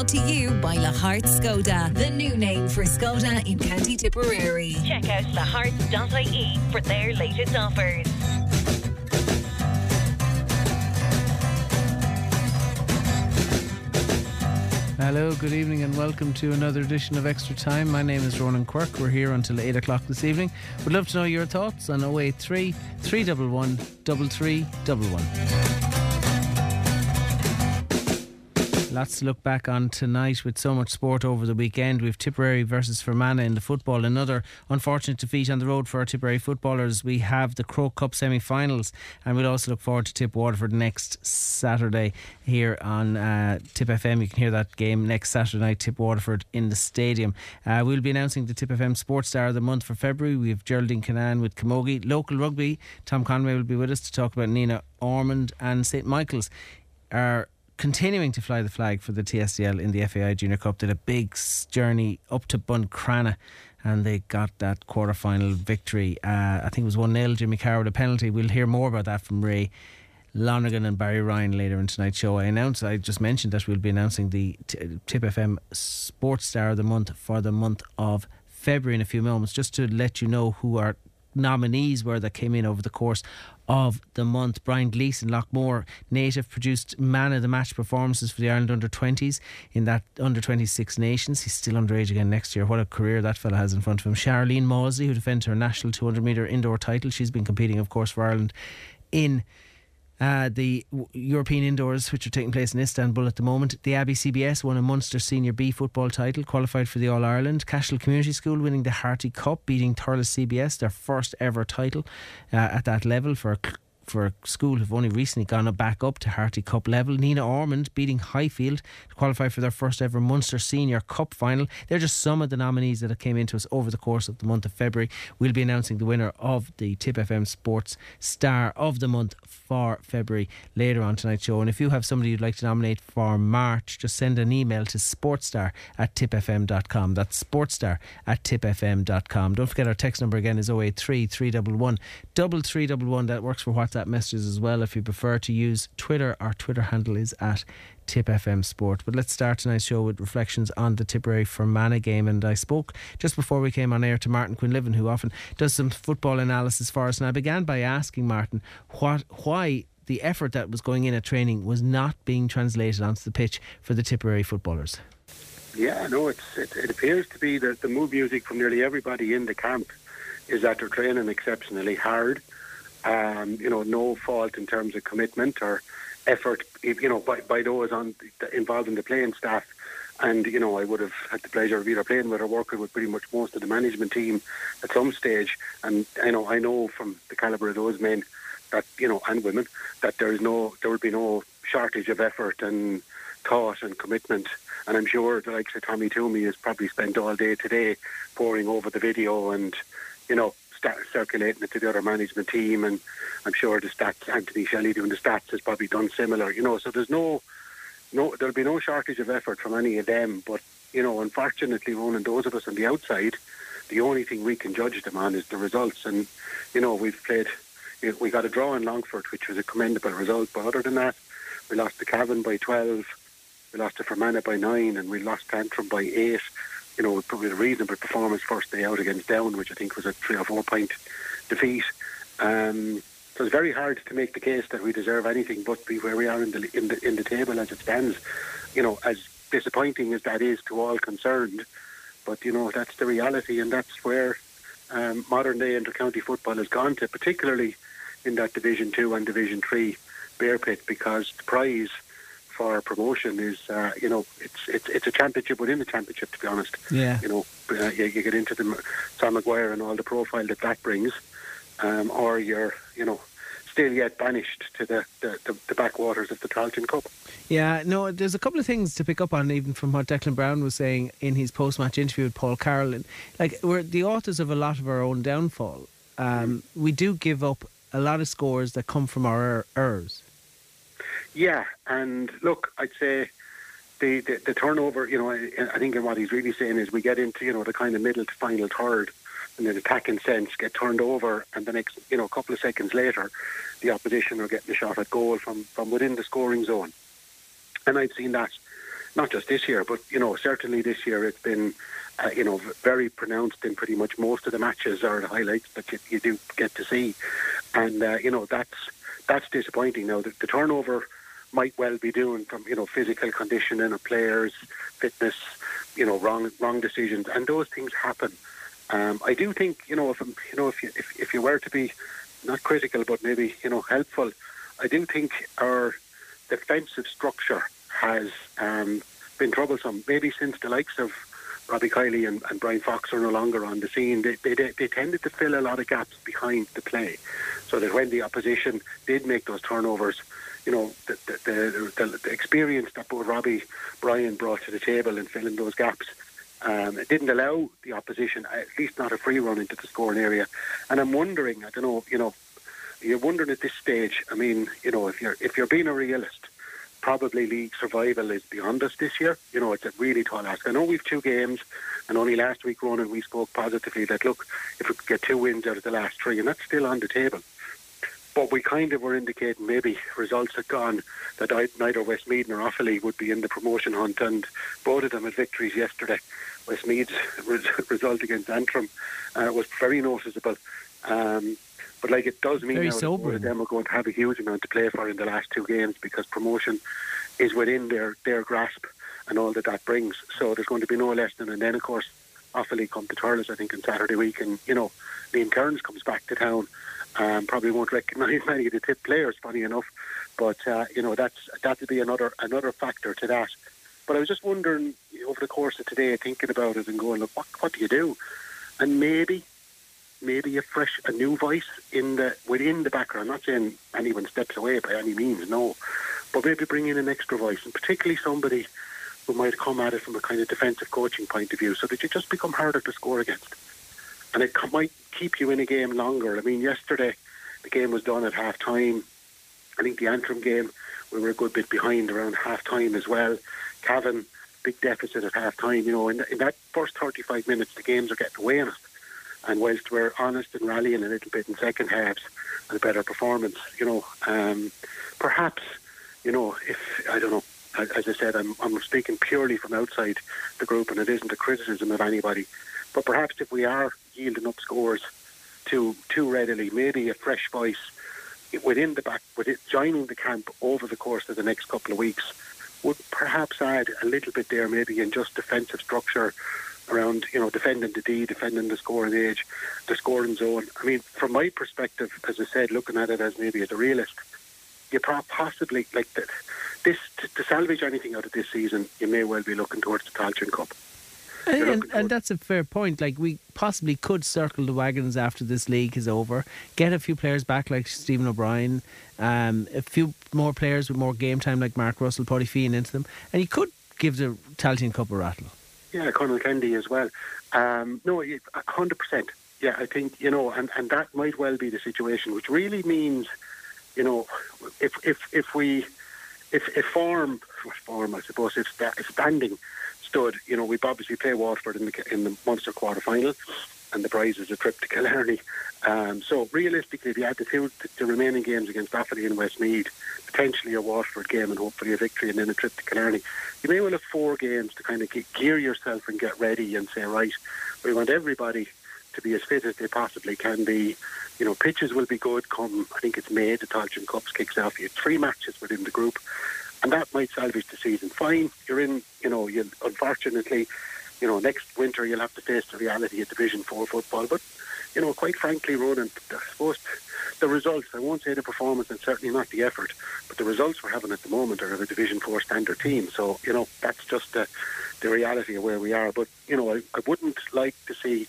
brought to you by Lahart Skoda, the new name for Skoda in County Tipperary. Check out lahart.ie for their latest offers. Hello, good evening and welcome to another edition of Extra Time. My name is Ronan Quirk. We're here until 8 o'clock this evening. We'd love to know your thoughts on 083 311 3311. Lots to look back on tonight with so much sport over the weekend. We have Tipperary versus Fermanagh in the football. Another unfortunate defeat on the road for our Tipperary footballers. We have the Croke Cup semi-finals, and we'll also look forward to Tip Waterford next Saturday here on Tip FM. You can hear that game next Saturday night, Tip Waterford in the stadium. We'll be announcing the Tip FM Sports Star of the Month for February. We have Geraldine Canaan with Camogie. Local rugby, Tom Conway will be with us to talk about Nenagh Ormond, and St Michael's are continuing to fly the flag for the TSDL in the FAI Junior Cup. Did a big journey up to Buncrana, and they got that quarter-final victory. I think it was 1-0, Jimmy Carroll with a penalty. We'll hear more about that from Ray Lonergan and Barry Ryan later in tonight's show. I just mentioned that we'll be announcing the Tip FM Sports Star of the Month for the month of February in a few moments, just to let you know who our nominees were that came in over the course of the month. Brian Gleeson, Lockmore native, produced man of the match performances for the Ireland under-20s in that under-20 Six Nations. He's still underage again next year. What a career that fella has in front of him. Charlene Mosley, who defends her national 200 metre indoor title. She's been competing, of course, for Ireland in the European Indoors, which are taking place in Istanbul at the moment. The Abbey CBS won a Munster Senior B football title, qualified for the All-Ireland. Cashel Community School winning the Harty Cup, beating Thurles CBS, their first ever title at that level for a school who've only recently gone back up to Harty Cup level. Nenagh Ormond beating Highfield to qualify for their first ever Munster Senior Cup final. They're just some of the nominees that came into us over the course of the month of February. We'll be announcing the winner of the Tip FM Sports Star of the Month for February later on tonight's show. And if you have somebody you'd like to nominate for March, just send an email to sportstar@tipfm.com. That's sportstar@tipfm.com. Don't forget our text number again is 083 311 3311. That works for WhatsApp messages as well. If you prefer to use Twitter, our Twitter handle is @TipFMSport. But let's start tonight's show with reflections on the Tipperary Fermanagh game. And I spoke just before we came on air to Martin Quinlivan, who often does some football analysis for us, and I began by asking Martin why the effort that was going in at training was not being translated onto the pitch for the Tipperary footballers. Yeah, no, it appears to be that the mood music from nearly everybody in the camp is that they're training exceptionally hard. No fault in terms of commitment or effort, by those involved in the playing staff. And, I would have had the pleasure of either playing with or working with pretty much most of the management team at some stage. And I know from the calibre of those men that, and women, that there will be no shortage of effort and thought and commitment. And I'm sure the likes of Tommy Toomey has probably spent all day today poring over the video and, circulating it to the other management team, and I'm sure the stats, Anthony Shelley doing the stats, has probably done similar, so there's no there'll be no shortage of effort from any of them. But unfortunately, Ronan, those of us on the outside, the only thing we can judge them on is the results. And we got a draw in Longford, which was a commendable result, but other than that, we lost to Cavan by 12, we lost to Fermanagh by 9, and we lost to Antrim by 8. Probably a reasonable performance first day out against Down, which I think was a 3 or 4 point defeat. So it's very hard to make the case that we deserve anything but be where we are in the table as it stands. As disappointing as that is to all concerned, but that's the reality, and that's where modern day inter-county football has gone to, particularly in that Division 2 and Division 3 bear pit, because the prize for promotion is, it's a championship within the championship, to be honest. Yeah. You get into the Sam Maguire and all the profile that brings, or you're, still yet banished to the backwaters of the Tailteann Cup. Yeah, no, there's a couple of things to pick up on, even from what Declan Brown was saying in his post-match interview with Paul Carroll. We're the authors of a lot of our own downfall. We do give up a lot of scores that come from our errors. Yeah, and look, I'd say the turnover, I think what he's really saying is we get into, the kind of middle to final third, and in an attacking sense get turned over, and the next, couple of seconds later, the opposition are getting a shot at goal from within the scoring zone. And I've seen that not just this year, but, you know, certainly this year it's been, you know, very pronounced in pretty much most of the matches or the highlights that you do get to see. And, you know, that's disappointing. Now, the turnover might well be doing from, you know, physical conditioning of players, fitness, you know, wrong decisions. And those things happen. I do think, you know, if you were to be not critical, but maybe, you know, helpful, I do think our defensive structure has been troublesome. Maybe since the likes of Robbie Kiley and Brian Fox are no longer on the scene, they tended to fill a lot of gaps behind the play, so that when the opposition did make those turnovers, you know, the experience that both Robbie, Brian brought to the table in filling those gaps, it didn't allow the opposition, at least not a free run into the scoring area. And I'm wondering, I don't know, you know, you're wondering at this stage, I mean, you know, if you're being a realist, probably league survival is beyond us this year. You know, it's a really tall ask. I know we've two games, and only last week, Ronan, we spoke positively that, look, if we could get 2 wins out of the last 3, and that's still on the table. But we kind of were indicating maybe results had gone that neither Westmeath nor Offaly would be in the promotion hunt, and both of them had victories yesterday. Westmeath's result against Antrim was very noticeable. But like, it does mean now that both of them are going to have a huge amount to play for in the last 2 games, because promotion is within their grasp and all that brings. So there's going to be no less than, and then of course Offaly come to Thurles, I think, on Saturday week, and you know, Liam Kearns comes back to town. Probably won't recognise many of the Tip players, funny enough, but you know, that'll be another factor to that. But I was just wondering over the course of today, thinking about it and going, look, what do you do? And maybe a new voice within the background. I'm not saying anyone steps away by any means, no, but maybe bring in an extra voice, and particularly somebody who might come at it from a kind of defensive coaching point of view, so that you just become harder to score against, and it might keep you in a game longer. I mean, yesterday the game was done at half time. I think the Antrim game, we were a good bit behind around half time as well. Cavan, big deficit at half time. You know, in that first 35 minutes the games are getting away on us. And whilst we're honest and rallying a little bit in second halves and a better performance, you know, perhaps, you know, if, I don't know, as I said, I'm speaking purely from outside the group, and it isn't a criticism of anybody, but perhaps if we are yielding up scores too readily, maybe a fresh voice within the back, with it joining the camp over the course of the next couple of weeks, would perhaps add a little bit there, maybe in just defensive structure, around, you know, defending the D, defending the scoring edge, the scoring zone. I mean, from my perspective, as I said, looking at it as maybe as a realist, you possibly, like, to salvage anything out of this season, you may well be looking towards the Tailteann Cup. And that's a fair point. Like, we possibly could circle the wagons after this league is over, get a few players back like Stephen O'Brien, a few more players with more game time like Mark Russell, Paddy Feehan into them, and you could give the Tailteann Cup a rattle. Yeah, Conal Kennedy as well. No, 100%. Yeah, I think, you know, and that might well be the situation, which really means, you know, if form, I suppose, if standing stood, you know, we obviously play Waterford in the Munster quarter-final, and the prize is a trip to Killarney. So realistically, if you had the remaining games against Offaly and Westmeath, potentially a Waterford game and hopefully a victory, and then a trip to Killarney, you may well have 4 games to kind of gear yourself and get ready and say, right, we want everybody to be as fit as they possibly can be. You know, pitches will be good come, I think it's May, the Tailteann Cup kicks off. You have 3 matches within the group, and that might salvage the season. Fine, you're in, you know, you'll, unfortunately, you know, next winter you'll have to face the reality of Division 4 football. But, you know, quite frankly, Ronan, I suppose the results, I won't say the performance and certainly not the effort, but the results we're having at the moment are of a Division 4 standard team. So, you know, that's just the reality of where we are. But, you know, I wouldn't like to see,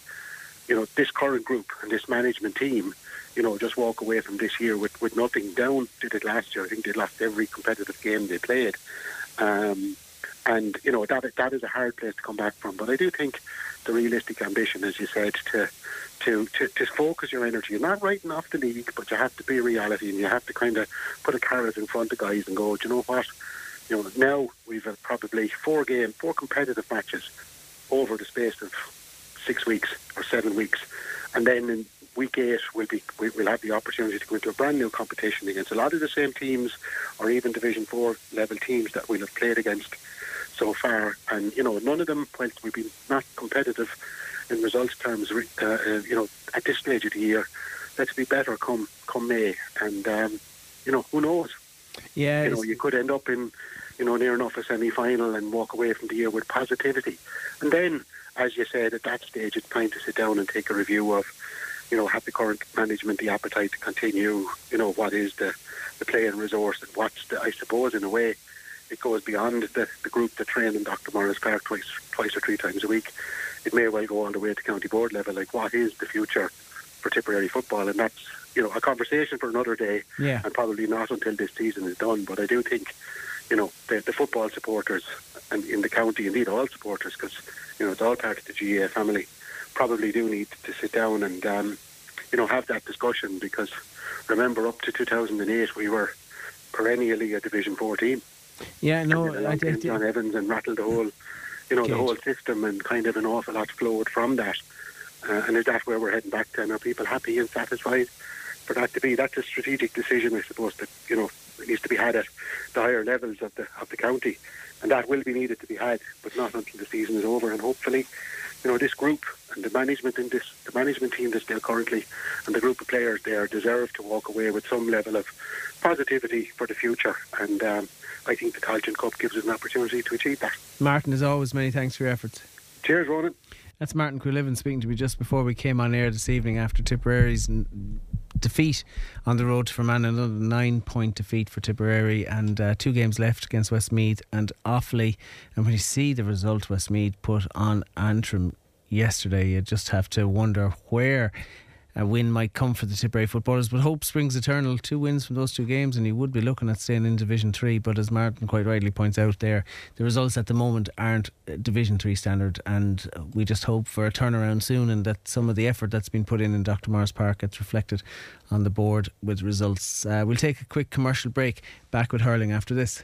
you know, this current group and this management team, you know, just walk away from this year with nothing. Down did it last year. I think they lost every competitive game they played. And, you know, that is a hard place to come back from. But I do think the realistic ambition, as you said, to focus your energy. You're not writing off the league, but you have to be a reality, and you have to kind of put a carrot in front of guys and go, do you know what? You know, now we've had probably 4 competitive matches over the space of 6 weeks or 7 weeks. And then in week 8, we'll have the opportunity to go into a brand new competition against a lot of the same teams, or even Division 4 level teams that we'll have played against. so far, and you know, none of them, whilst we've been not competitive in results terms, you know, at this stage of the year, let's be better come May, and you know, who knows? Yeah, you know, you could end up in, you know, near enough a semi-final and walk away from the year with positivity, and then, as you said, at that stage, it's time to sit down and take a review of, you know, have the current management the appetite to continue? You know, what is the play and resource, and what's the, I suppose, in a way, it goes beyond the group that train in Dr. Morris Park twice or three times a week. It may well go all the way to county board level. Like, what is the future for Tipperary football? And that's, you know, a conversation for another day, yeah, and probably not until this season is done. But I do think, you know, the football supporters and in the county, indeed all supporters, because, you know, it's all part of the GAA family, probably do need to sit down and, you know, have that discussion. Because remember, up to 2008, we were perennially a Division 4 team. Yeah, no, I think John Evans and rattled the whole, you know, the whole system, and kind of an awful lot flowed from that. And is that where we're heading back to? And are people happy and satisfied for that to be? That's a strategic decision, I suppose, that, you know, it needs to be had at the higher levels of the county, and that will be needed to be had, but not until the season is over. And hopefully, you know, this group and the management in this, the management team that's there currently, and the group of players there deserve to walk away with some level of positivity for the future. And I think the Tailteann Cup gives us an opportunity to achieve that. Martin, as always, many thanks for your efforts. Cheers, Ronan. That's Martin Quillivan speaking to me just before we came on air this evening after Tipperary's defeat on the road to Fermanagh, another 9-point defeat for Tipperary, and 2 games left against Westmeath and Offaly. And when you see the result Westmeath put on Antrim yesterday, you just have to wonder where a win might come for the Tipperary footballers. But hope springs eternal. 2 wins from those 2 games and you would be looking at staying in Division 3. But as Martin quite rightly points out there, the results at the moment aren't Division 3 standard, and we just hope for a turnaround soon, and that some of the effort that's been put in Dr. Morris Park gets reflected on the board with results. We'll take a quick commercial break. Back with hurling after this.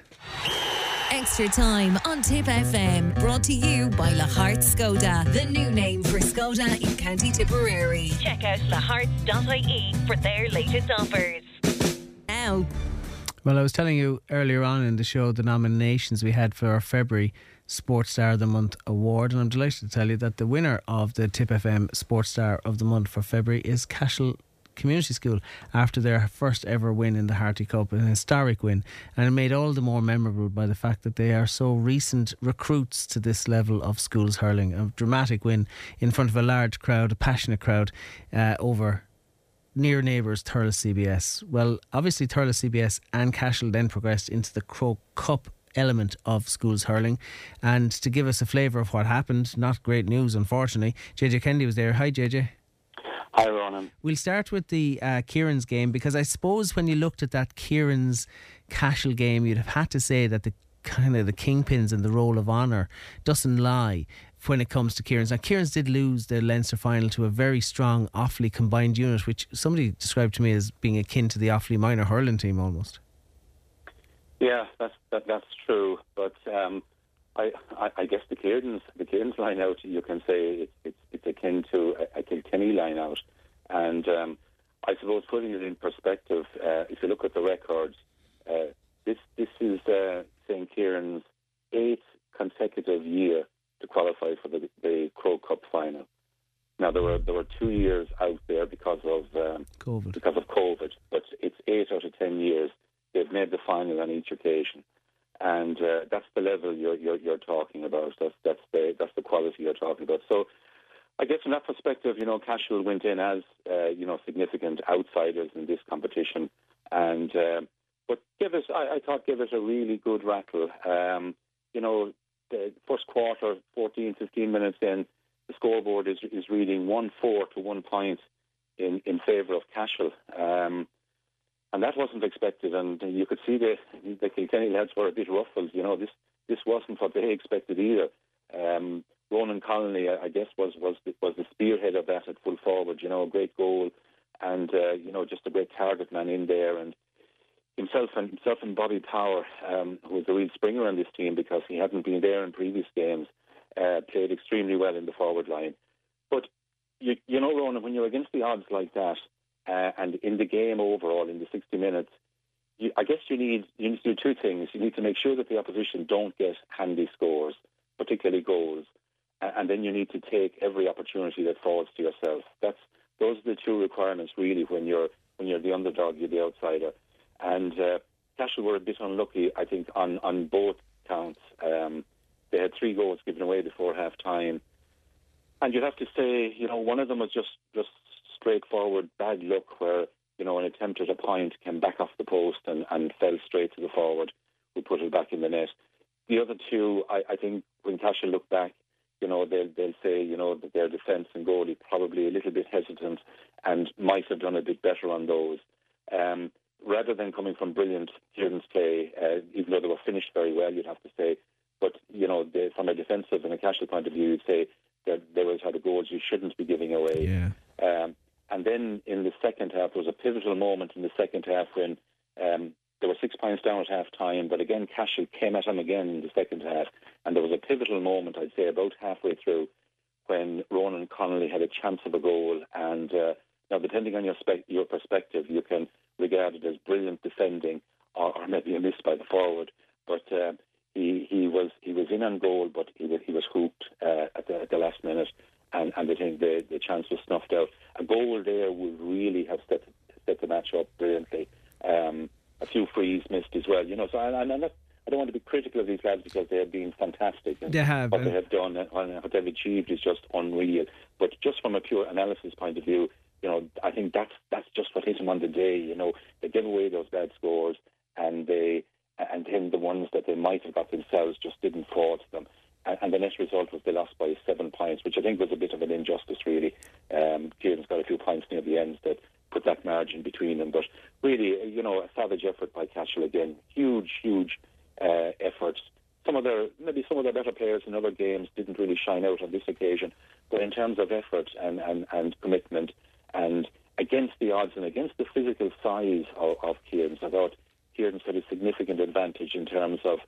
Extra time on Tip FM, brought to you by Lahart Skoda, the new name for Skoda in County Tipperary. Check out lahart.ie for their latest offers. Now, well, I was telling you earlier on in the show the nominations we had for our February Sports Star of the Month award, and I'm delighted to tell you that the winner of the Tip FM Sports Star of the Month for February is Cashel Community School, after their first ever win in the Harty Cup, an historic win, and it made all the more memorable by the fact that they are so recent recruits to this level of schools hurling. A dramatic win in front of a large crowd, a passionate crowd, over near neighbours Thurles CBS. Well, obviously Thurles CBS and Cashel then progressed into the Croke Cup element of schools hurling, and to give us a flavour of what happened, not great news unfortunately, JJ Kennedy was there. Hi JJ. Hi, Ronan. We'll start with the Kieran's game, because I suppose when you looked at that Kieran's Cashel game, you'd have had to say that the kind of the kingpins and the role of honour doesn't lie when it comes to Kieran's. Now, Kieran's did lose the Leinster final to a very strong Offaly combined unit, which somebody described to me as being akin to the Offaly minor hurling team almost. Yeah, that's true, but I guess the Cairns line out, you can say it's akin to a Kilkenny line out. And I suppose putting it in perspective, if you look at the records, this is St Kieran's 8th consecutive year to qualify for the Croke Cup final. Now there were 2 years out there because of COVID. But it's 8 out of 10 years they've made the final on each occasion. And that's the level you're talking about. That's the quality you're talking about. So, I guess from that perspective, you know, Cashel went in as you know, significant outsiders in this competition, and but I thought gave us a really good rattle. You know, the first quarter, 15 minutes in, the scoreboard is reading 1-4 to 1 point in favour of Cashel. And that wasn't expected, and you could see the Kilkenny lads were a bit ruffled. You know, this wasn't what they expected either. Ronan Connolly, I guess, was the spearhead of that at full forward. You know, a great goal, and you know, just a great target man in there, and himself and Bobby Power, who was the real springer on this team because he hadn't been there in previous games, played extremely well in the forward line. But you know, Ronan, when you're against the odds like that. And in the game overall, in the 60 minutes, I guess you need to do two things. You need to make sure that the opposition don't get handy scores, particularly goals, and then you need to take every opportunity that falls to yourself. Those are the two requirements really when you're the underdog, you're the outsider. And Cashel were a bit unlucky, I think, on both counts. They had 3 goals given away before half-time. And you'd have to say, one of them was just straightforward bad luck where, an attempt at a point came back off the post and fell straight to the forward who put it back in the net. The other two, I think when Cashel look back, they'll say, that their defence and goalie probably a little bit hesitant and might have done a bit better on those. Rather than coming from brilliant Kieran's play, even though they were finished very well, you'd have to say, but, from a defensive and a Cashel point of view, you'd say that there was how the goals you shouldn't be giving away. Yeah. And then in the second half, there was a pivotal moment in the second half when they were 6 points down at half-time, but again, Cashel came at them again in the second half, and there was a pivotal moment, I'd say, about halfway through when Ronan Connolly had a chance of a goal, and now, depending on your perspective, you can regard it as brilliant defending or maybe a miss by the forward, but he was in on goal, but he was hooped at the last minute, and I think the chance was snuffed out. A goal there would really have set the match up brilliantly. A few frees missed as well, so I don't want to be critical of these lads because they have been fantastic. And they have. What they have done and what they've achieved is just unreal. But just from a pure analysis point of view, I think that's just what hit them on the day. They gave away those bad scores, and then the ones that they might have got themselves just didn't fall to them. And the net result was they lost by 7 points, which I think was a bit of an injustice, really. Kieran's got a few points near the end that put that margin between them. But really, a savage effort by Cashel again. Huge efforts. Maybe some of their better players in other games didn't really shine out on this occasion. But in terms of effort and commitment, and against the odds and against the physical size of Kieran's, I thought Kieran's had a significant advantage in terms of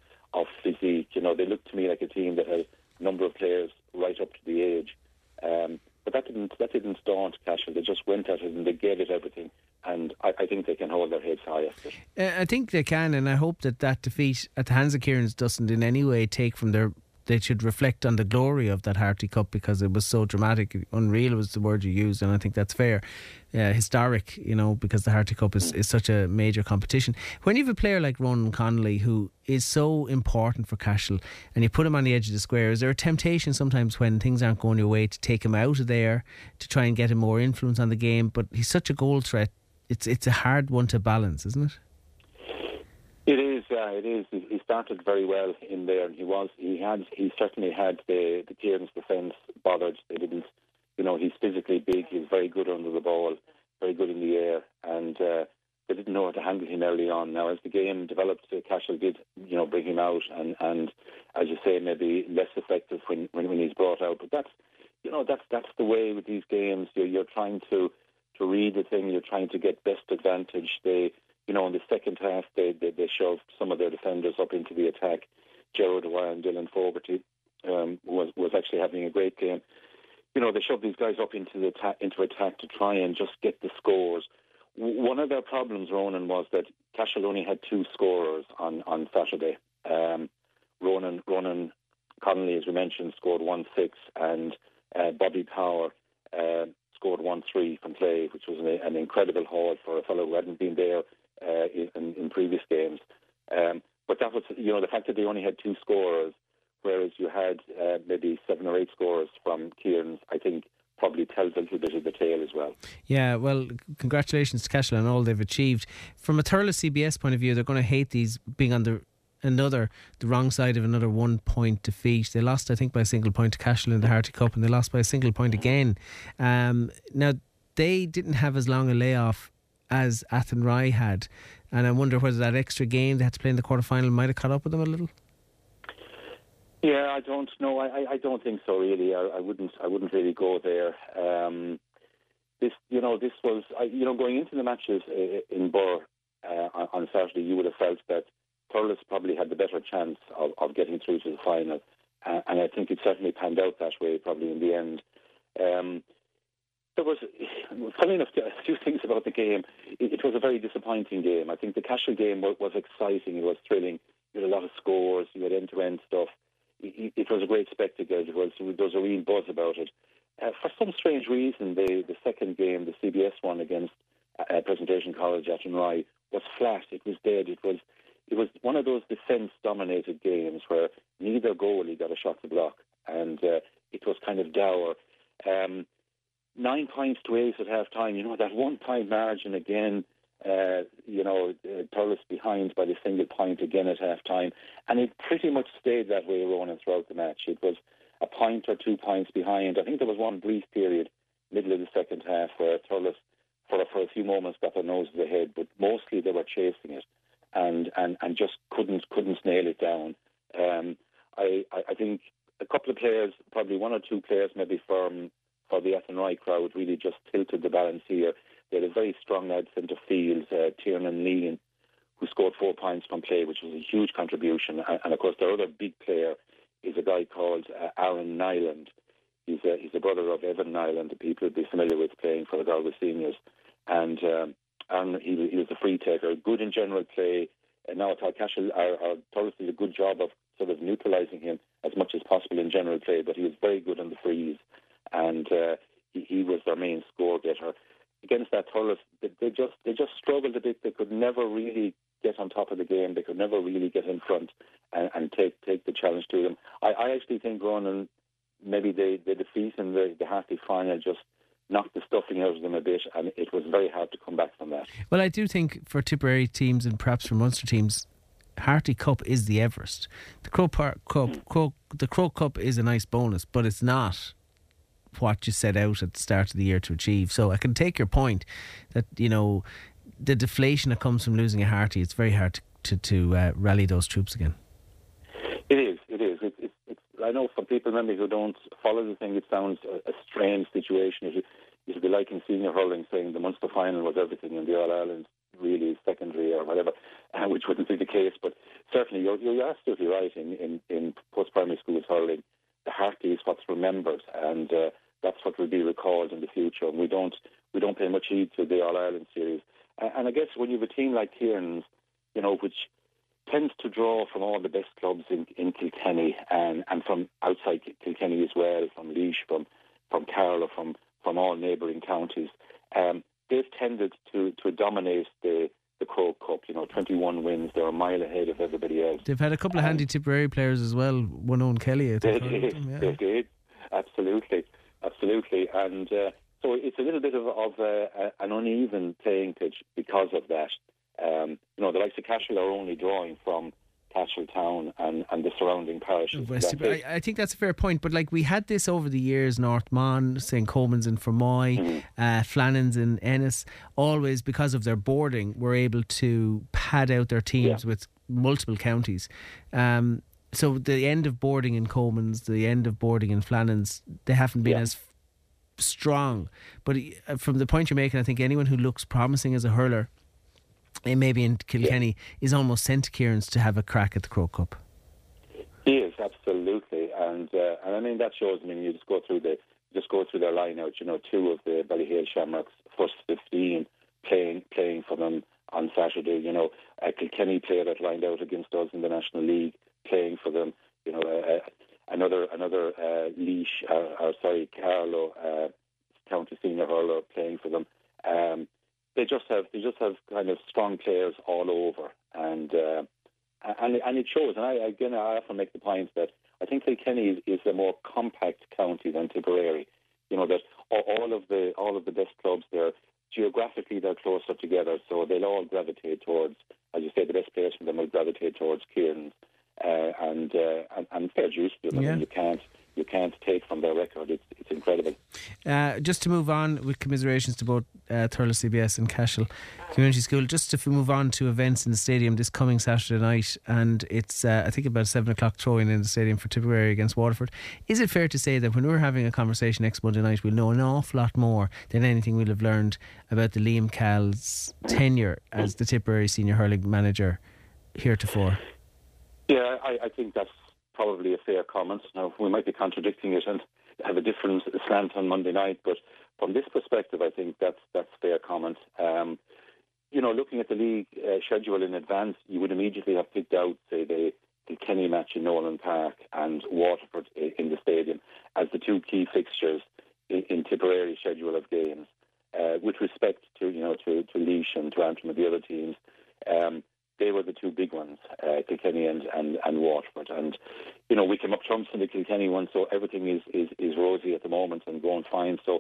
physique. They looked to me like a team that had a number of players right up to the age. But that didn't daunt Cashel. They just went at it and they gave it everything. And I think they can hold their heads high after. I think they can, and I hope that defeat at the hands of Kieran's doesn't in any way take from their... They should reflect on the glory of that Harty Cup because it was so dramatic. Unreal was the word you used, and I think that's fair. Historic, because the Harty Cup is such a major competition. When you have a player like Ronan Connolly, who is so important for Cashel, and you put him on the edge of the square, is there a temptation sometimes when things aren't going your way to take him out of there, to try and get him more influence on the game? But he's such a goal threat. It's a hard one to balance, isn't it? It is. He started very well in there, and he certainly had the Kieran's defence bothered. They didn't, he's physically big. He's very good under the ball, very good in the air, and they didn't know how to handle him early on. Now, as the game developed, Cashel did, bring him out, and as you say, maybe less effective when he's brought out. But that's the way with these games. You're trying to read the thing. You're trying to get best advantage. In the second half, they shoved some of their defenders up into the attack. Gerald Dwyer and Dylan Fogarty was actually having a great game. They shoved these guys up into the into attack to try and just get the scores. One of their problems, Ronan, was that Cashel only had 2 scorers on Saturday. Ronan Connolly, as we mentioned, scored 1-6, and Bobby Power scored 1-3 from play, which was an incredible haul for a fellow who hadn't been there in previous games. But that was, the fact that they only had 2 scorers, whereas you had maybe 7 or 8 scorers from Kieran's, I think probably tells a little bit of the tale as well. Yeah, well, congratulations to Cashel on all they've achieved. From a Thurles CBS point of view, they're going to hate these being on the wrong side of another 1-point defeat. They lost, I think, by a single point to Cashel in the Harty Cup, and they lost by a single point again. Now, they didn't have as long a layoff as Athenry had, and I wonder whether that extra game they had to play in the quarterfinal might have caught up with them a little. Yeah, I don't know. I don't think so, really. I wouldn't really go there. This was going into the matches in Burr on Saturday, you would have felt that Thurles probably had the better chance of getting through to the final, and I think it certainly panned out that way probably in the end. there was, funny enough, a few things about the game. It was a very disappointing game. I think the Cashel game was exciting. It was thrilling. You had a lot of scores. You had end-to-end stuff. It was a great spectacle. There was a real buzz about it. For some strange reason, the second game, the CBS one against Presentation College at Athenry, was flat. It was dead. It was one of those defence-dominated games where neither goalie got a shot to block, and it was kind of dour. 9 points to 8 at half-time. You know, that one-point margin again, Thurles behind by the single point again at half-time. And it pretty much stayed that way, Ronan, throughout the match. It was a point or 2 points behind. I think there was one brief period, middle of the second half, where Thurles, for a few moments, got their noses ahead, but mostly they were chasing it and just couldn't nail it down. I think a couple of players, probably one or two players maybe for the Athenry crowd, really just tilted the balance here. They had a very strong lad centre field, Tiernan Lean, who scored 4 points from play, which was a huge contribution. And of course, their other big player is a guy called Aaron Nyland. He's a brother of Evan Nyland, that people would be familiar with, playing for the Galway Seniors. And he was a free taker, good in general play. And now I thought Cashel Thurles did a good job of sort of neutralising him as much as possible in general play, but he was very good on the frees. And he was their main score getter. Against that Thurles, they just struggled a bit. They could never really get on top of the game. They could never really get in front and take the challenge to them. I actually think, Ronan, maybe the defeat in the Harty final just knocked the stuffing out of them a bit, and it was very hard to come back from that. Well, I do think for Tipperary teams and perhaps for Munster teams, Harty Cup is the Everest. The Croke Cup is a nice bonus, but it's not what you set out at the start of the year to achieve. So I can take your point that, you know, the deflation that comes from losing a Harty, it's very hard to rally those troops again. It is. It's, I know for people maybe who don't follow the thing, it sounds a strange situation. It would be like in senior hurling saying the Munster final was everything and the All-Ireland really secondary or whatever, which wouldn't be the case. But certainly you're absolutely right in post-primary school hurling. The Harty is what's remembered, and that's what will be recalled in the future. And we don't pay much heed to the All Ireland series. And I guess when you have a team like Kieran's, you know, which tends to draw from all the best clubs in Kilkenny and from outside Kilkenny as well, from Laois, from Carlow, from all neighbouring counties, they've tended to dominate the Croke Cup. You know, 21 wins, they're a mile ahead of everybody else. They've had a couple of handy Tipperary players as well, one Owen Kelly. They did, absolutely. And so it's a little bit of an uneven playing pitch because of that. You know, the likes of Cashel are only drawing from Cashel Town and the surrounding parishes. I think that's a fair point, but like we had this over the years, North Mon, St Coman's in Fermoy, Flannan's in Ennis, always because of their boarding were able to pad out their teams with multiple counties. So the end of boarding in Coman's, the end of boarding in Flannan's, they haven't been as strong. But from the point you're making, I think anyone who looks promising as a hurler, and maybe in Kilkenny, is almost sent to Kieran's to have a crack at the Croke Cup. He is, absolutely, and I mean that shows. I mean, you just go through their line-out. You know, two of the Ballyhale Shamrocks' first 15 playing for them on Saturday. You know, a Kilkenny player that lined out against us in the National League playing for them. You know, another Carlow county senior hurler playing for them. They just have kind of strong players all over, and it shows. And I often make the point that I think Kilkenny is a more compact county than Tipperary. You know, that all of the best clubs there, geographically they're closer together, so they'll all gravitate towards, as you say, the best players from them will gravitate towards Kieran's, and fair dues to them. I mean, you can't take from their record. It's incredible. Just to move on with commiserations to both Thurles CBS and Cashel Community School, just to move on to events in the stadium this coming Saturday night, and it's I think about 7 o'clock throw-in in the stadium for Tipperary against Waterford. Is it fair to say that when we're having a conversation next Monday night, we'll know an awful lot more than anything we'll have learned about the Liam Call's tenure as the Tipperary senior hurling manager heretofore? Yeah, I think that's probably a fair comment. Now, we might be contradicting it and have a different slant on Monday night, but from this perspective, I think that's fair comment. You know, looking at the league schedule in advance, you would immediately have picked out, say, the Kenny match in Nolan Park and Waterford in the stadium as the two key fixtures in Tipperary schedule of games. With respect to, you know, to Laois and to Antrim and the other teams, they were the two big ones, Kilkenny and Waterford. And, you know, we came up trumps in the Kilkenny one, so everything is rosy at the moment and going fine. So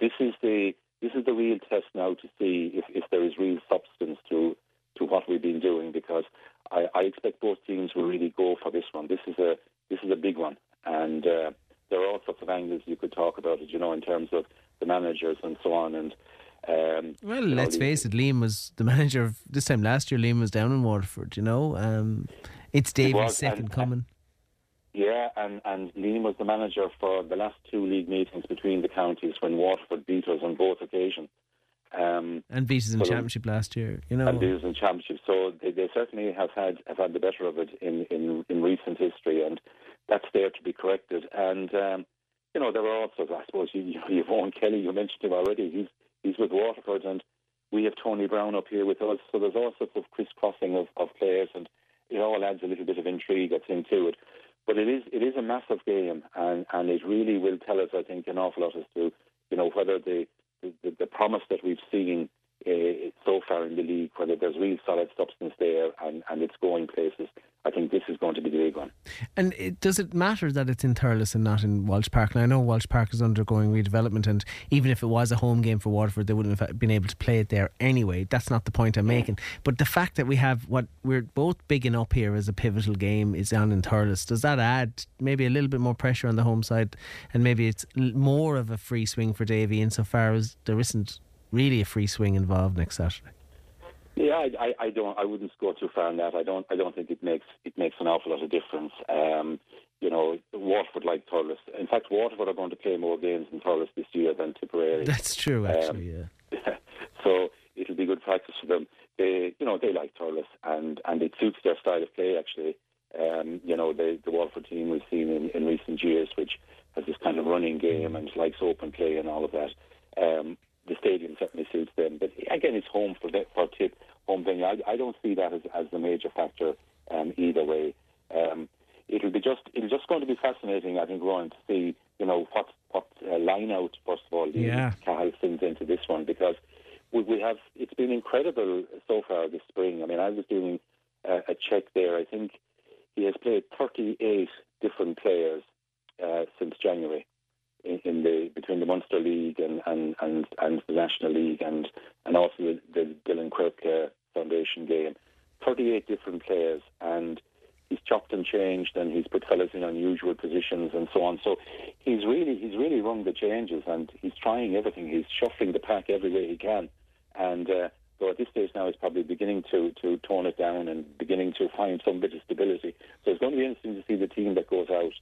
this is the real test now to see if there is real substance to what we've been doing, because I expect both teams will really go for this one. This is a big one. And there are all sorts of angles you could talk about it, you know, in terms of the managers and so on. And well, let's face it, Liam was the manager of this time last year. Liam was down in Waterford, you know. It's David's second coming. Yeah, and Liam was the manager for the last two league meetings between the counties when Waterford beat us on both occasions. And beat us in the championship last year, you know. And beat us in the championship. So they certainly have had the better of it in recent history, and that's there to be corrected. And you know, there are also, I suppose, you've Owen Kelly, you mentioned him already. He's with Waterford, and we have Tony Brown up here with us. So there's all sorts of crisscrossing of players, and it all adds a little bit of intrigue, I think, to it. But it is a massive game, and it really will tell us, I think, an awful lot as to, you know, whether the promise that we've seen so far in the league, whether there's real solid substance there and it's going places. I think this is going to be the big one. And does it matter that it's in Thurles and not in Walsh Park? And I know Walsh Park is undergoing redevelopment, and even if it was a home game for Waterford, they wouldn't have been able to play it there anyway. That's not the point I'm making. But the fact that we have what we're both bigging up here as a pivotal game is down in Thurles, does that add maybe a little bit more pressure on the home side, and maybe it's more of a free swing for Davy insofar as there isn't really a free swing involved next Saturday? Yeah, I wouldn't go too far on that. I don't think it makes an awful lot of difference. You know, Waterford like Thurles. In fact, Waterford are going to play more games in Thurles this year than Tipperary. That's true, actually. Yeah. So it'll be good practice for them. They like Thurles, and it suits their style of play. Actually, you know, the Waterford team we've seen in recent years, which has this kind of running game and likes open play and all of that. The stadium certainly suits them, but again, it's home for Tip, home venue. I don't see that as the major factor either way. It'll just going to be fascinating, I think, Ronan, to see, you know, what line out first of all Cahill sends into this one, because we have, it's been incredible so far this spring. I mean, I was doing a check there. I think he has played 38 different players since January. In the between the Munster League and the National League and also the Dylan Quirk Foundation game, 38 different players, and he's chopped and changed, and he's put fellas in unusual positions and so on. So he's really rung the changes, and he's trying everything. He's shuffling the pack every way he can, and so at this stage now he's probably beginning to tone it down and beginning to find some bit of stability. So it's going to be interesting to see the team that goes out.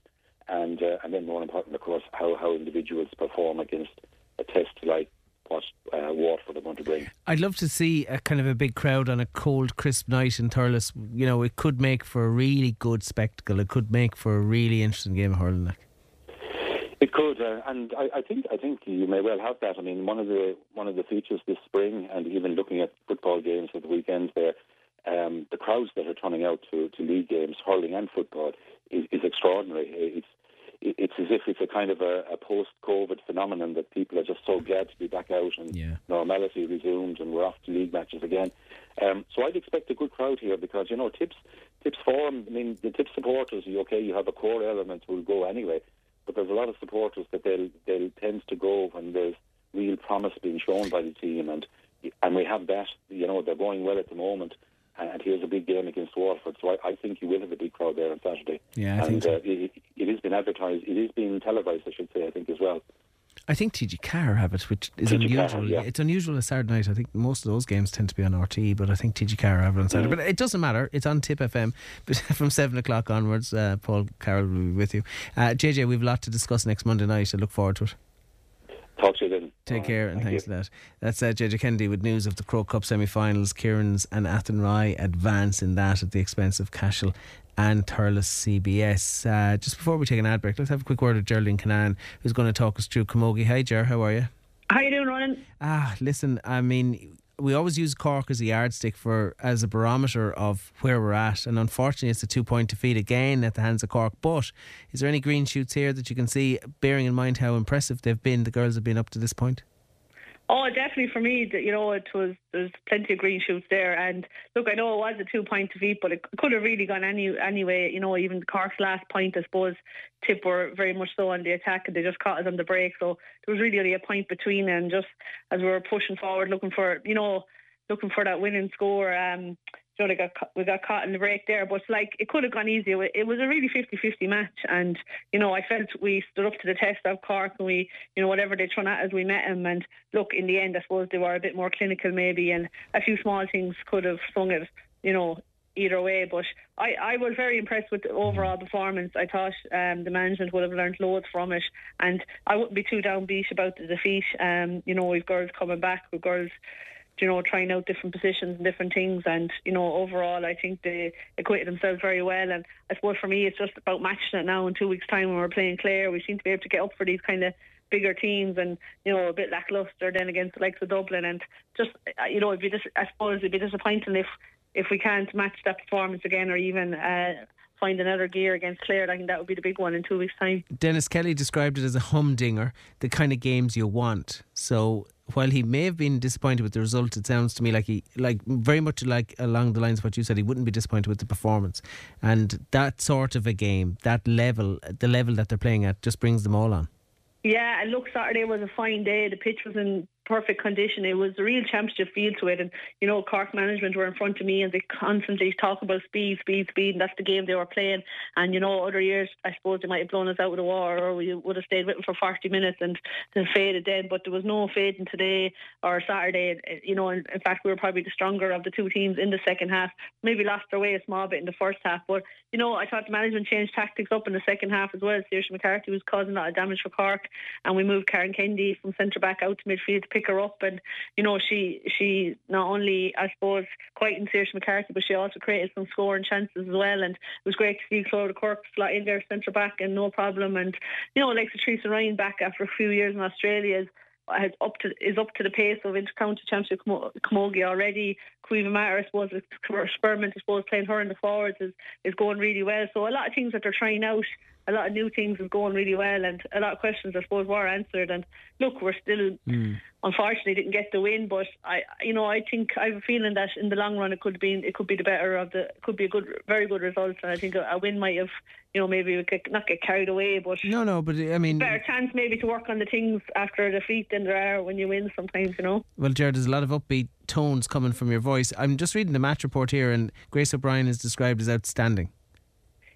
And then more important, of course, how individuals perform against a test like what Waterford are going to bring. I'd love to see a kind of a big crowd on a cold, crisp night in Thurles. You know, it could make for a really good spectacle. It could make for a really interesting game of hurling. It could, and I think you may well have that. I mean, one of the features this spring, and even looking at football games for the weekends there, the crowds that are turning out to league games, hurling and football, is extraordinary. It's as if it's a kind of a post-COVID phenomenon that people are just so glad to be back out and normality resumed and we're off to league matches again. So I'd expect a good crowd here because, you know, Tip's form, I mean, the Tip supporters, okay, you have a core element who will go anyway, but there's a lot of supporters that they'll tend to go when there's real promise being shown by the team, and we have that, you know, they're going well at the moment. And here's a big game against Waterford, so I think you will have a big crowd there on Saturday. Yeah, I think so. It has been advertised. It is being televised, I should say, I think, as well. I think TG Carr have it, which is unusual. Carr, yeah. It's unusual a Saturday night. I think most of those games tend to be on RT, but I think TG Carr have it on Saturday. But it doesn't matter. It's on Tip FM from 7 o'clock onwards. Paul Carroll will be with you. JJ, we've a lot to discuss next Monday night. I look forward to it. Talk to you then. Take care, and thanks for that. That's JJ Kennedy with news of the Croke Cup semi-finals. Kieran's and Athenry advance in that at the expense of Cashel and Thurles CBS. Just before we take an ad break, let's have a quick word with Geraldine Canaan, who's going to talk us through Camogie. Hi Ger, how are you? How you doing, Ronan? Listen, I mean, we always use Cork as a yardstick as a barometer of where we're at, and unfortunately it's a 2-point defeat again at the hands of Cork. But is there any green shoots here that you can see, bearing in mind how impressive they've been, the girls have been up to this point? Oh, definitely for me, you know, there's plenty of green shoots there. And look, I know it was a 2-point defeat, but it could have really gone any way. You know, even Cork's last point, I suppose, Tip were very much so on the attack, and they just caught us on the break. So there was really only a point between, and just as we were pushing forward, looking for that winning score. You know, we got caught in the break there, but like, it could have gone easier. It was a really 50-50 match, and you know, I felt we stood up to the test of Cork, and we, you know, whatever they thrown at us, we met them. And look, in the end, I suppose they were a bit more clinical maybe, and a few small things could have swung it, you know, either way. But I was very impressed with the overall performance. I thought the management would have learned loads from it, and I wouldn't be too downbeat about the defeat. You know, we've girls coming back, we've girls, you know, trying out different positions and different things, and you know, overall I think they acquitted themselves very well. And I suppose for me it's just about matching it now. In 2 weeks time when we're playing Clare, we seem to be able to get up for these kind of bigger teams, and you know, a bit lacklustre then against the likes of Dublin. And just, you know, it'd be disappointing if we can't match that performance again, or even find another gear against Clare. I think that would be the big one in 2 weeks time. Dennis Kelly described it as a humdinger, the kind of games you want. So while he may have been disappointed with the result, it sounds to me like he, very much along the lines of what you said, he wouldn't be disappointed with the performance. And that sort of a game, that level, the level that they're playing at, just brings them all on. Yeah, and look, Saturday was a fine day. The pitch was in perfect condition. It was a real championship feel to it. And, you know, Cork management were in front of me, and they constantly talk about speed, and that's the game they were playing. And, you know, other years, I suppose they might have blown us out of the water, or we would have stayed with them for 40 minutes and then faded then. But there was no fading today or Saturday. You know, in fact, we were probably the stronger of the two teams in the second half. Maybe lost their way a small bit in the first half. But, you know, I thought the management changed tactics up in the second half as well. Saoirse McCarthy was causing a lot of damage for Cork, and we moved Karen Kennedy from centre-back out to midfield to pick her up. And you know, she not only, I suppose, quieted Saoirse McCarthy, but she also created some scoring chances as well. And it was great to see Clodagh Quirk slot in there centre-back and no problem. And you know, like Patrice Ryan back after a few years in Australia is up to the pace of inter-county championship camogie already. Caoimhe Matter, I suppose, experiment, I suppose, playing her in the forwards is going really well. So a lot of things that they're trying out, a lot of new things is going really well, and a lot of questions, I suppose, were answered. And look, we're still, unfortunately, didn't get the win. But I think I have a feeling that in the long run it could be a very good result. And I think a win might have, you know, maybe we could not get carried away. But but I mean, better chance maybe to work on the things after a defeat than there are when you win sometimes, you know. Well, Gerald, there's a lot of upbeat tones coming from your voice. I'm just reading the match report here, and Grace O'Brien is described as outstanding.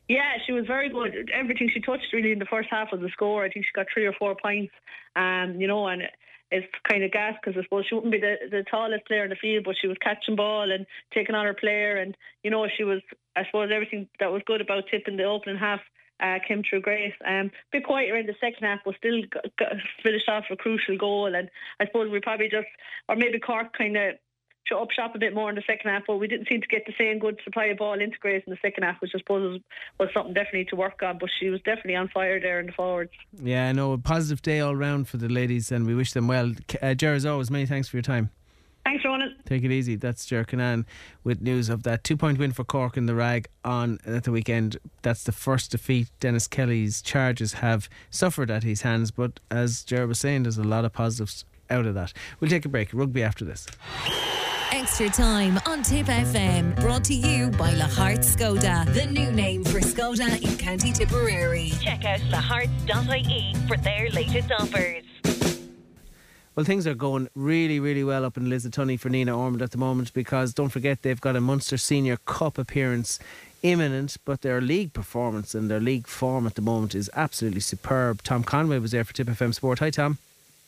Yeah, she was very good. Everything she touched really in the first half of the score. I think she got 3 or 4 points, you know, and it's kind of gas because I suppose she wouldn't be the tallest player in the field, but she was catching ball and taking on her player. And, you know, she was, I suppose, everything that was good about Tip in the opening half came through Grace. A bit quieter in the second half, but still got finished off a crucial goal. And I suppose we probably just, or maybe Cork kind of shut up shop a bit more in the second half, but we didn't seem to get the same good supply of ball into Grace in the second half, which I suppose was something definitely to work on. But she was definitely on fire there in the forwards. Yeah, I know, a positive day all round for the ladies, and we wish them well. Ger, as always, many thanks for your time. Thanks, Ronan. Take it easy. That's Ger Canaan with news of that 2-point win for Cork in the rag on at the weekend. That's the first defeat Dennis Kelly's charges have suffered at his hands, but as Ger was saying, there's a lot of positives out of that. We'll take a break. Rugby after this. Extra time on Tip FM, brought to you by Lahart Skoda, the new name for Skoda in County Tipperary. Check out lahart.ie for their latest offers. Well, things are going really, really well up in Lizzatuni for Nenagh Ormond at the moment, because don't forget they've got a Munster Senior Cup appearance imminent, but their league performance and their league form at the moment is absolutely superb. Tom Conway was there for Tip FM Sport. Hi, Tom.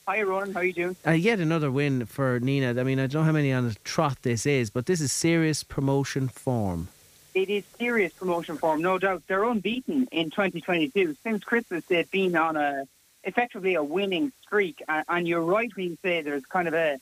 Hi, Ronan. How are you doing? Yet another win for Nenagh. I mean, I don't know how many on the trot this is, but this is serious promotion form. It is serious promotion form, no doubt. They're unbeaten in 2022. Since Christmas, they've been on a effectively a winning streak. And you're right when you say there's kind of an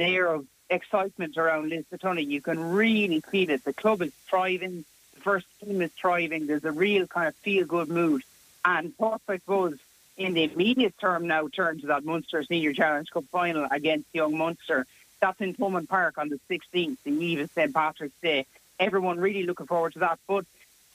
air of excitement around Lisbethunny. You can really see that the club is thriving, the first team is thriving, there's a real kind of feel-good mood. And what I suppose in the immediate term now turn to that Munster Senior Challenge Cup final against Young Munster. That's in Thurles Park on the 16th, the eve of St Patrick's Day. Everyone really looking forward to that. But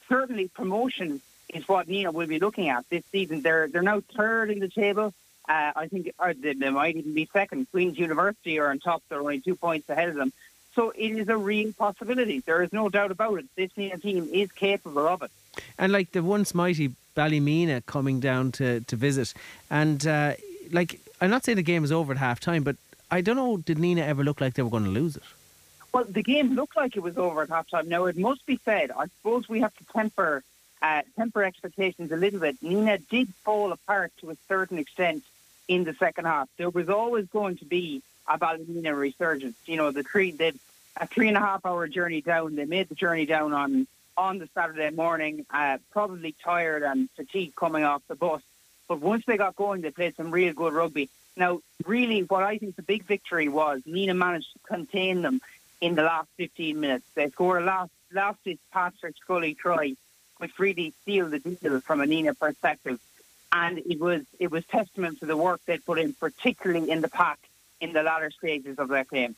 certainly promotion is what Nenagh will be looking at this season. They're now third in the table. I think they might even be second. Queen's University are on top. They're only 2 points ahead of them. So it is a real possibility. There is no doubt about it. This Nenagh team is capable of it. And like the once mighty Ballymena coming down to visit. And like, I'm not saying the game is over at half time, but I don't know, did Nenagh ever look like they were going to lose it? Well, the game looked like it was over at half time. Now, it must be said, I suppose we have to temper expectations a little bit. Nenagh did fall apart to a certain extent in the second half. There was always going to be a Ballymena resurgence. You know, a 3.5 hour journey down. They made the journey down on the Saturday morning, probably tired and fatigued coming off the bus. But once they got going, they played some real good rugby. Now, really, what I think the big victory was, Nenagh managed to contain them in the last 15 minutes. They scored last Patrick Scully try, which really sealed the deal from a Nenagh perspective. And it was testament to the work they put in, particularly in the pack, in the latter stages of that game.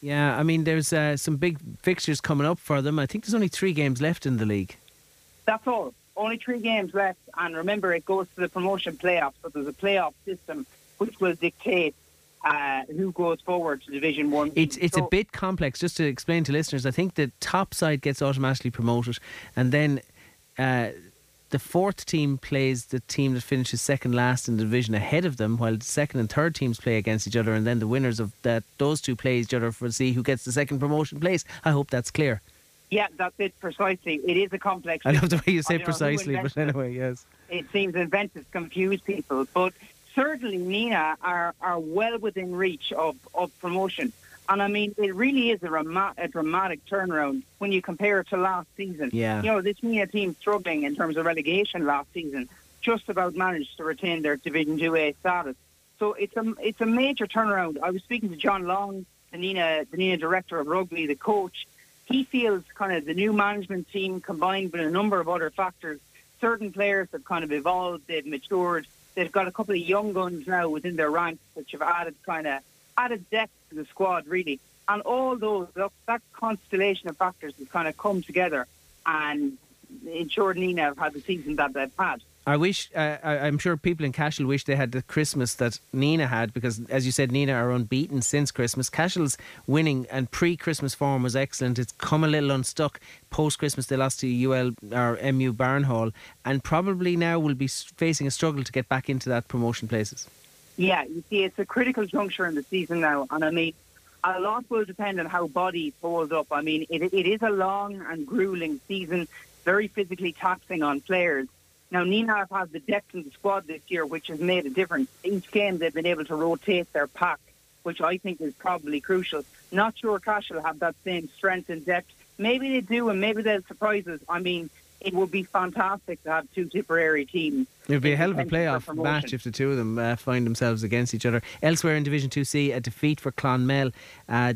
Yeah, I mean, there's some big fixtures coming up for them. I think there's only 3 games left in the league. That's all. Only 3 games left. And remember, it goes to the promotion playoffs. So there's a playoff system which will dictate who goes forward to Division 1. It's so, a bit complex. Just to explain to listeners, I think the top side gets automatically promoted. And then the fourth team plays the team that finishes second last in the division ahead of them, while the second and third teams play against each other, and then the winners of those two play each other for see who gets the second promotion place. I hope that's clear. Yeah, that's it, precisely. It is a complex... I love the way you say precisely, but anyway, yes. It seems inventive, confuse people, but certainly Nenagh are well within reach of promotion. And I mean, it really is a dramatic turnaround when you compare it to last season. Yeah. You know, this Nenagh team struggling in terms of relegation last season just about managed to retain their Division 2A status. So it's a major turnaround. I was speaking to John Long, the Nenagh director of rugby, the coach. He feels kind of the new management team combined with a number of other factors. Certain players have kind of evolved, they've matured. They've got a couple of young guns now within their ranks which have added depth to the squad, really. And all those, that constellation of factors has kind of come together and ensured Nenagh have had the season that they've had. I'm sure people in Cashel wish they had the Christmas that Nenagh had, because, as you said, Nenagh are unbeaten since Christmas. Cashel's winning and pre-Christmas form was excellent. It's come a little unstuck post-Christmas. They lost to UL or MU Barnhall, and probably now will be facing a struggle to get back into that promotion places. Yeah, you see, it's a critical juncture in the season now, and I mean, a lot will depend on how bodies hold up. I mean, it is a long and gruelling season, very physically taxing on players. Now, Nenagh have had the depth in the squad this year, which has made a difference. Each game they've been able to rotate their pack, which I think is probably crucial. Not sure Cashel have that same strength and depth. Maybe they do, and maybe they'll surprise us. I mean, it would be fantastic to have two Tipperary teams. It would be a hell of a playoff match if the two of them find themselves against each other. Elsewhere in Division 2C, a defeat for Clonmel,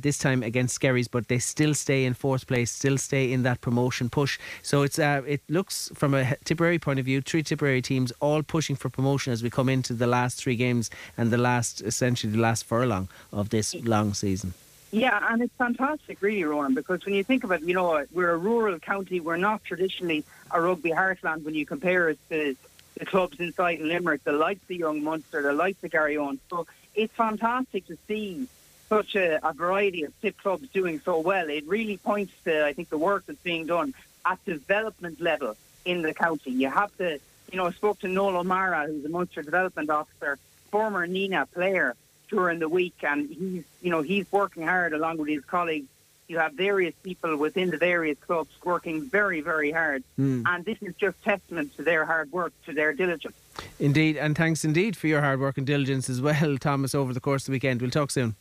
this time against Skerries, but they still stay in fourth place, still stay in that promotion push. So it looks, from a Tipperary point of view, 3 Tipperary teams all pushing for promotion as we come into the last 3 games and essentially the last furlong of this long season. Yeah, and it's fantastic, really, Ronan, because when you think of it, you know, we're a rural county. We're not traditionally a rugby heartland when you compare us to the clubs inside Limerick, the likes of Young Munster, the likes of Gary Owen. So it's fantastic to see such a variety of tip clubs doing so well. It really points to, I think, the work that's being done at development level in the county. You have to, you know, I spoke to Noel O'Mara, who's a Munster development officer, former Nenagh player, during the week, and he's working hard along with his colleagues. You have various people within the various clubs working very, very hard. And this is just testament to their hard work, to their diligence. Indeed, and thanks indeed for your hard work and diligence as well, Thomas, over the course of the weekend. We'll talk soon.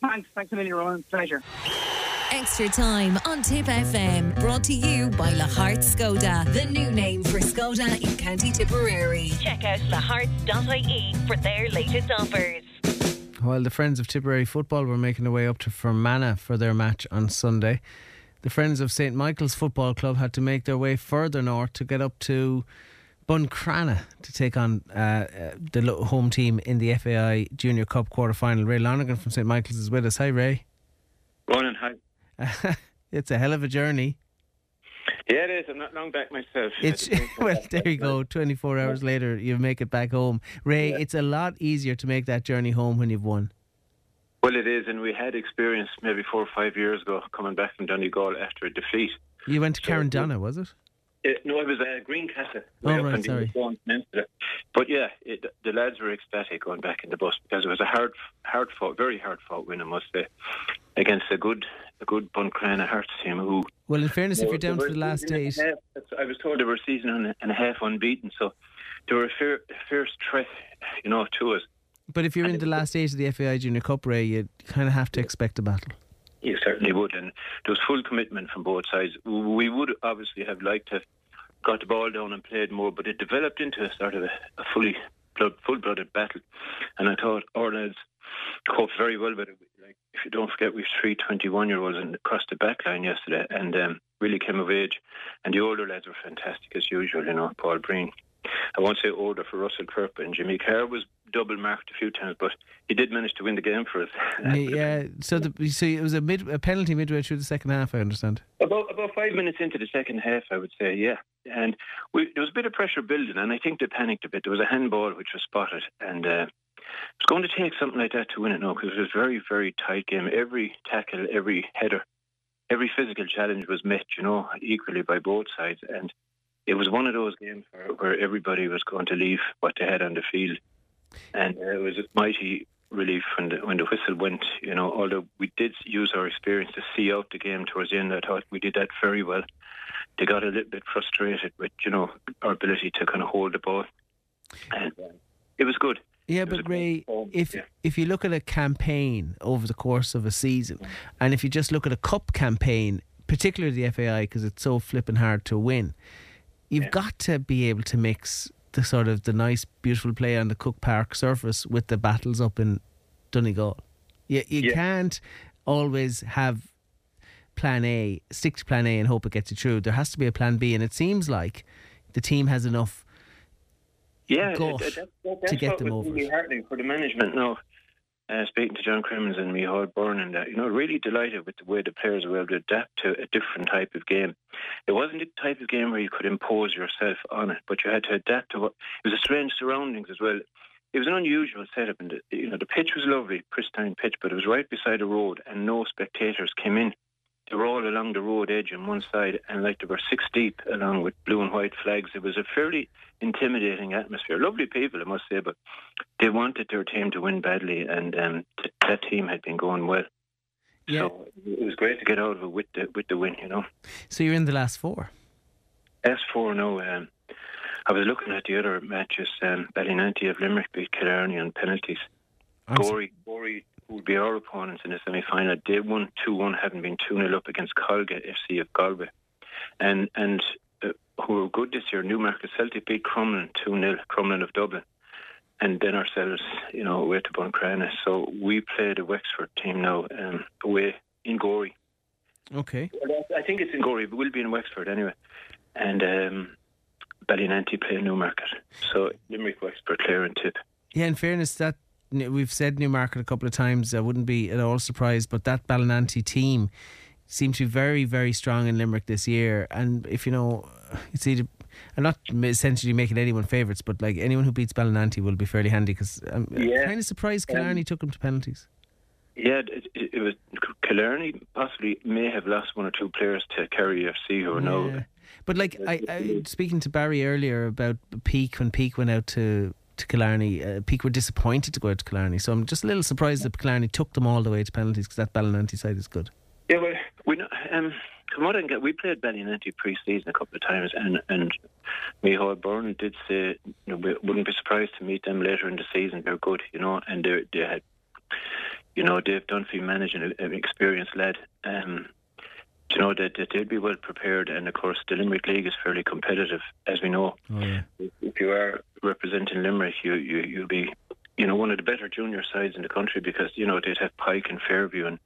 Thanks a million, Ronan. Pleasure. Extra Time on Tip FM, brought to you by Lahart Skoda, the new name for Skoda in County Tipperary. Check out lahart.ie for their latest offers. While the Friends of Tipperary Football were making their way up to Fermanagh for their match on Sunday, the Friends of St. Michael's Football Club had to make their way further north to get up to Buncrana to take on the home team in the FAI Junior Cup quarter-final. Ray Lonergan from St. Michael's is with us. Hi, Ray. Ronan, hi. It's a hell of a journey. Yeah, it is. I'm not long back myself. Well, there you go. 24 hours later, you make it back home. Ray, yeah. It's a lot easier to make that journey home when you've won. Well, it is, and we had experience maybe 4 or 5 years ago coming back from Donegal after a defeat. You went to Carindana, was it? No, it was Greencastle. Oh, right, sorry. But yeah, the lads were ecstatic going back in the bus because it was a very hard fought win, I must say, against a good Buncrana Hearts team who... Well, in fairness, if you're down to the last eight... I was told they were season and a half unbeaten, so they were a fierce threat, to us. But if you're in the last eight of the FAI Junior Cup, Ray, you kind of have to expect a battle. You certainly would, and there was full commitment from both sides. We would obviously have liked to have got the ball down and played more, but it developed into a sort of a full-blooded battle. And I thought our lads coped very well, but if you don't forget, we have three 21-year-olds across the back line yesterday, and really came of age. And the older lads were fantastic as usual, Paul Breen. I won't say older for Russell Kirk, and Jimmy Kerr was double marked a few times, but he did manage to win the game for us. Yeah, so it was a penalty midway through the second half, I understand. About 5 minutes into the second half, I would say, yeah. And there was a bit of pressure building, and I think they panicked a bit. There was a handball which was spotted, and it was going to take something like that to win it now, because it was a very, very tight game. Every tackle, every header, every physical challenge was met, equally by both sides, and it was one of those games where everybody was going to leave what they had on the field. And it was a mighty relief when the whistle went, although we did use our experience to see out the game towards the end. I thought we did that very well. They got a little bit frustrated with, our ability to kind of hold the ball. And it was good. Yeah, but Ray, if you look at a campaign over the course of a season, and if you just look at a cup campaign, particularly the FAI, because it's so flipping hard to win, you've got to be able to mix the sort of the nice, beautiful play on the Cook Park surface with the battles up in Donegal. You can't always have plan A, stick to plan A and hope it gets you through. There has to be a plan B, and it seems like the team has enough gut to get them over. Really heartening for the management now. Speaking to John Crimmins and Micheál Byrne and that, really delighted with the way the players were able to adapt to a different type of game. It wasn't the type of game where you could impose yourself on it, but you had to adapt to what... It was a strange surroundings as well. It was an unusual setup, and the pitch was lovely, pristine pitch, but it was right beside a road and no spectators came in. They were all along the road edge on one side, and like they were six deep along with blue and white flags. It was a fairly intimidating atmosphere. Lovely people, I must say, but they wanted their team to win badly, and that team had been going well. Yeah. So it was great to get out of it with the win, So you're in the last four? Last four, no. I was looking at the other matches. Ballinanty of Limerick beat Killarney on penalties. Gorey would be our opponents in the semi-final. They won 2-1, having been 2-0 up against Colga FC of Galway, and who were good this year. Newmarket Celtic beat Crumlin 2-0, Crumlin of Dublin, and then ourselves, away to Buncrana. So we play the Wexford team now away in Gorey. Okay. I think it's in Gorey, but we'll be in Wexford anyway. And Ballinanty play Newmarket. So Limerick, Wexford, Clare and Tip. Yeah, in fairness, that we've said Newmarket a couple of times. I wouldn't be at all surprised, but that Ballinanty team seems to be very, very strong in Limerick this year. And if it's either, I'm not essentially making anyone favourites, but like anyone who beats Ballinanty will be fairly handy, because I'm kind of surprised Killarney took them to penalties. Yeah, it was Killarney possibly may have lost one or two players to Kerry FC or no. But like I speaking to Barry earlier about Peake, when Peake went out to Killarney, Peake were disappointed to go out to Killarney, so I'm just a little surprised that Killarney took them all the way to penalties, because that Ballinanty side is good. Yeah, well, we played Ballinanty pre-season a couple of times, and Micheál Byrne did say we wouldn't be surprised to meet them later in the season. They're good, and they had, they've done for managing an experienced lad. you know, that they'd be well prepared, and of course the Limerick League is fairly competitive, as we know. Oh, yeah. If you are representing Limerick, you'll be, you know, one of the better junior sides in the country, because, you know, they'd have Pike and Fairview and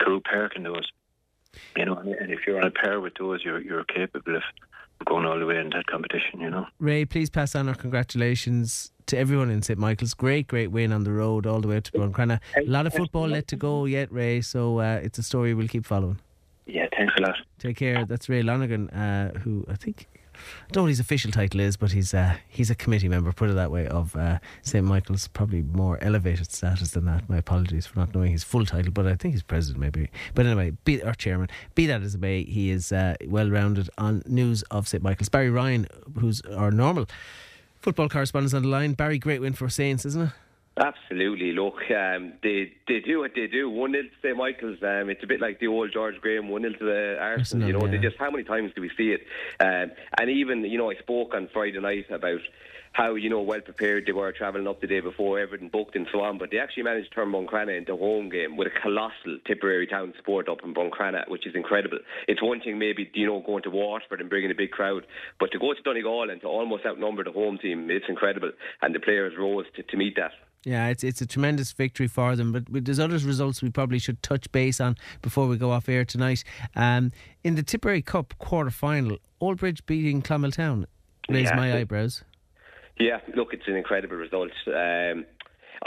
Carew Park and those, you know, and if you're on a par with those, you're capable of going all the way in that competition, you know. Ray, please pass on our congratulations to everyone in St Michael's. Great win on the road all the way up to Buncrana. A lot of football left to go yet, Ray, so it's a story we'll keep following. Yeah, thanks a lot. Take care. That's Ray Lonergan, who I think, I don't know what his official title is, but he's a committee member, put it that way, of St Michael's, probably more elevated status than that. My apologies for not knowing his full title, but I think he's president maybe. But anyway, or chairman. Be that as it may, he is well-rounded on news of St Michael's. Barry Ryan, who's our normal football correspondent on the line. Barry, great win for Saints, isn't it? Absolutely. Look, they do what they do. 1-0 to St Michael's. It's a bit like the old George Graham 1-0 to the Arsenal. You know, yeah. They just, how many times do we see it? And even, you know, I spoke on Friday night about how, you know, well prepared they were travelling up the day before, everything booked and so on, but they actually managed to turn Buncrana into a home game with a colossal Tipperary Town support up in Buncrana, which is incredible. It's one thing maybe, you know, going to Waterford and bringing a big crowd, but to go to Donegal and to almost outnumber the home team, it's incredible, and the players rose to meet that. Yeah, it's a tremendous victory for them, but there's other results we probably should touch base on before we go off air tonight. In the Tipperary Cup quarter-final, Oldbridge beating Clonmel Town. Raise my eyebrows. Yeah, look, it's an incredible result. I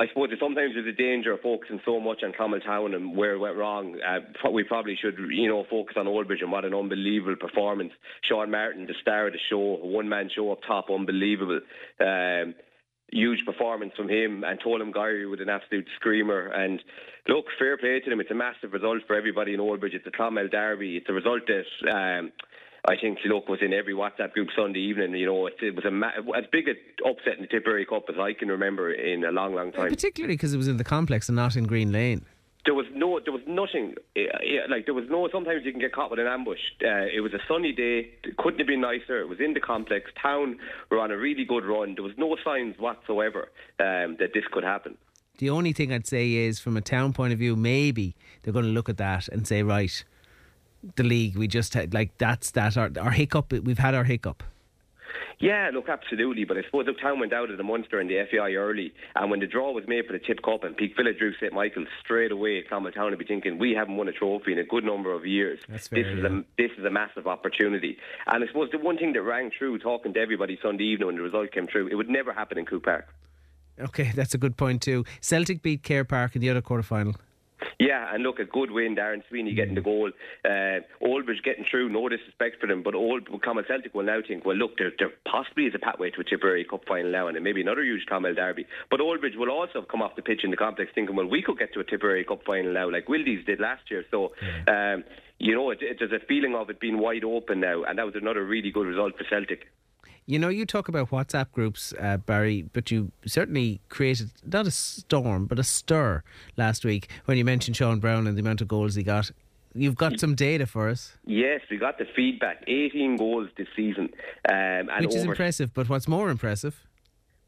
suppose that sometimes there's a danger of focusing so much on Clonmel Town and where it went wrong. We probably should, you know, focus on Oldbridge and what an unbelievable performance. Sean Martin, the star of the show, a one-man show up top, unbelievable. Huge performance from him, and Tolim Ghairi with an absolute screamer. And look, fair play to them. It's a massive result for everybody in Oldbridge. It's a Clonmel derby. It's a result that... I think, look, was in every WhatsApp group Sunday evening. You know, it was as big an upset in the Tipperary Cup as I can remember in a long, long time. And particularly because it was in the complex and not in Green Lane. There was nothing. Sometimes you can get caught with an ambush. It was a sunny day. It couldn't have been nicer. It was in the complex. Town were on a really good run. There was no signs whatsoever that this could happen. The only thing I'd say is, from a Town point of view, maybe they're going to look at that and say, right, the league, we just had, like, that's that, our hiccup, we've had our hiccup. Yeah, look, absolutely, but I suppose the Town went out of the Munster and the FAI early, and when the draw was made for the Tip Cup and Peak Villa drew St Michael's straight away, Clonmel Town would be thinking, we haven't won a trophy in a good number of years. This is a massive opportunity. And I suppose the one thing that rang true talking to everybody Sunday evening when the result came through, it would never happen in Croke Park. Okay, that's a good point too. Celtic beat Care Park in the other quarter-final. Yeah, and look, a good win, Darren Sweeney getting the goal. Oldbridge getting through, no disrespect for them, but Clonmel Celtic will now think, well, look, there possibly is a pathway to a Tipperary Cup final now, and it may be another huge Clonmel derby. But Oldbridge will also come off the pitch in the complex thinking, well, we could get to a Tipperary Cup final now, like Wildy's did last year. So, you know, there's a feeling of it being wide open now, and that was another really good result for Celtic. You know, you talk about WhatsApp groups, Barry, but you certainly created, not a storm, but a stir last week when you mentioned Sean Brown and the amount of goals he got. You've got some data for us. Yes, we got the feedback. 18 goals this season. Which is impressive, but what's more impressive...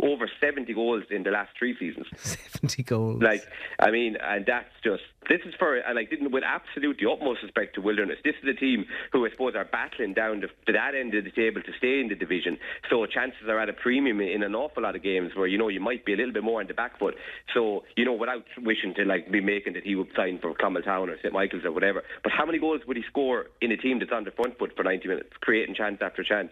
over 70 goals in the last three seasons. 70 goals. Like, I mean, and that's just... This is for... And I didn't... With absolute the utmost respect to Wilderness, this is a team who I suppose are battling down to that end of the table to stay in the division. So chances are at a premium in an awful lot of games where, you know, you might be a little bit more on the back foot. So, you know, without wishing to, like, be making that he would sign for Clonmel Town or St Michael's or whatever. But how many goals would he score in a team that's on the front foot for 90 minutes, creating chance after chance?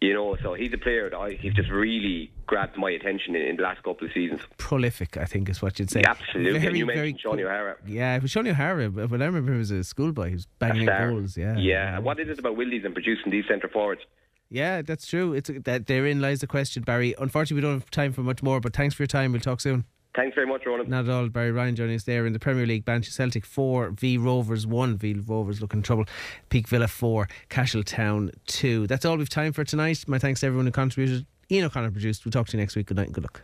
You know, so he's a player that he's just really grabbed my attention in the last couple of seasons. Prolific, I think, is what you'd say. Yeah, absolutely. Very, and you mentioned Sean O'Hara. Yeah, it was Sean O'Hara, but I remember he was a schoolboy. He was banging goals. Yeah. Yeah. And what it is about Wildy's and producing these centre forwards? Yeah, that's true. It's that therein lies the question, Barry. Unfortunately, we don't have time for much more. But thanks for your time. We'll talk soon. Thanks very much, Ronan. Not at all. Barry Ryan joining us there in the Premier League. Banshee Celtic 4-1. V Rovers look in trouble. Peak Villa 4, Cashel Town 2. That's all we've time for tonight. My thanks to everyone who contributed. Ian O'Connor produced. We'll talk to you next week. Good night and good luck.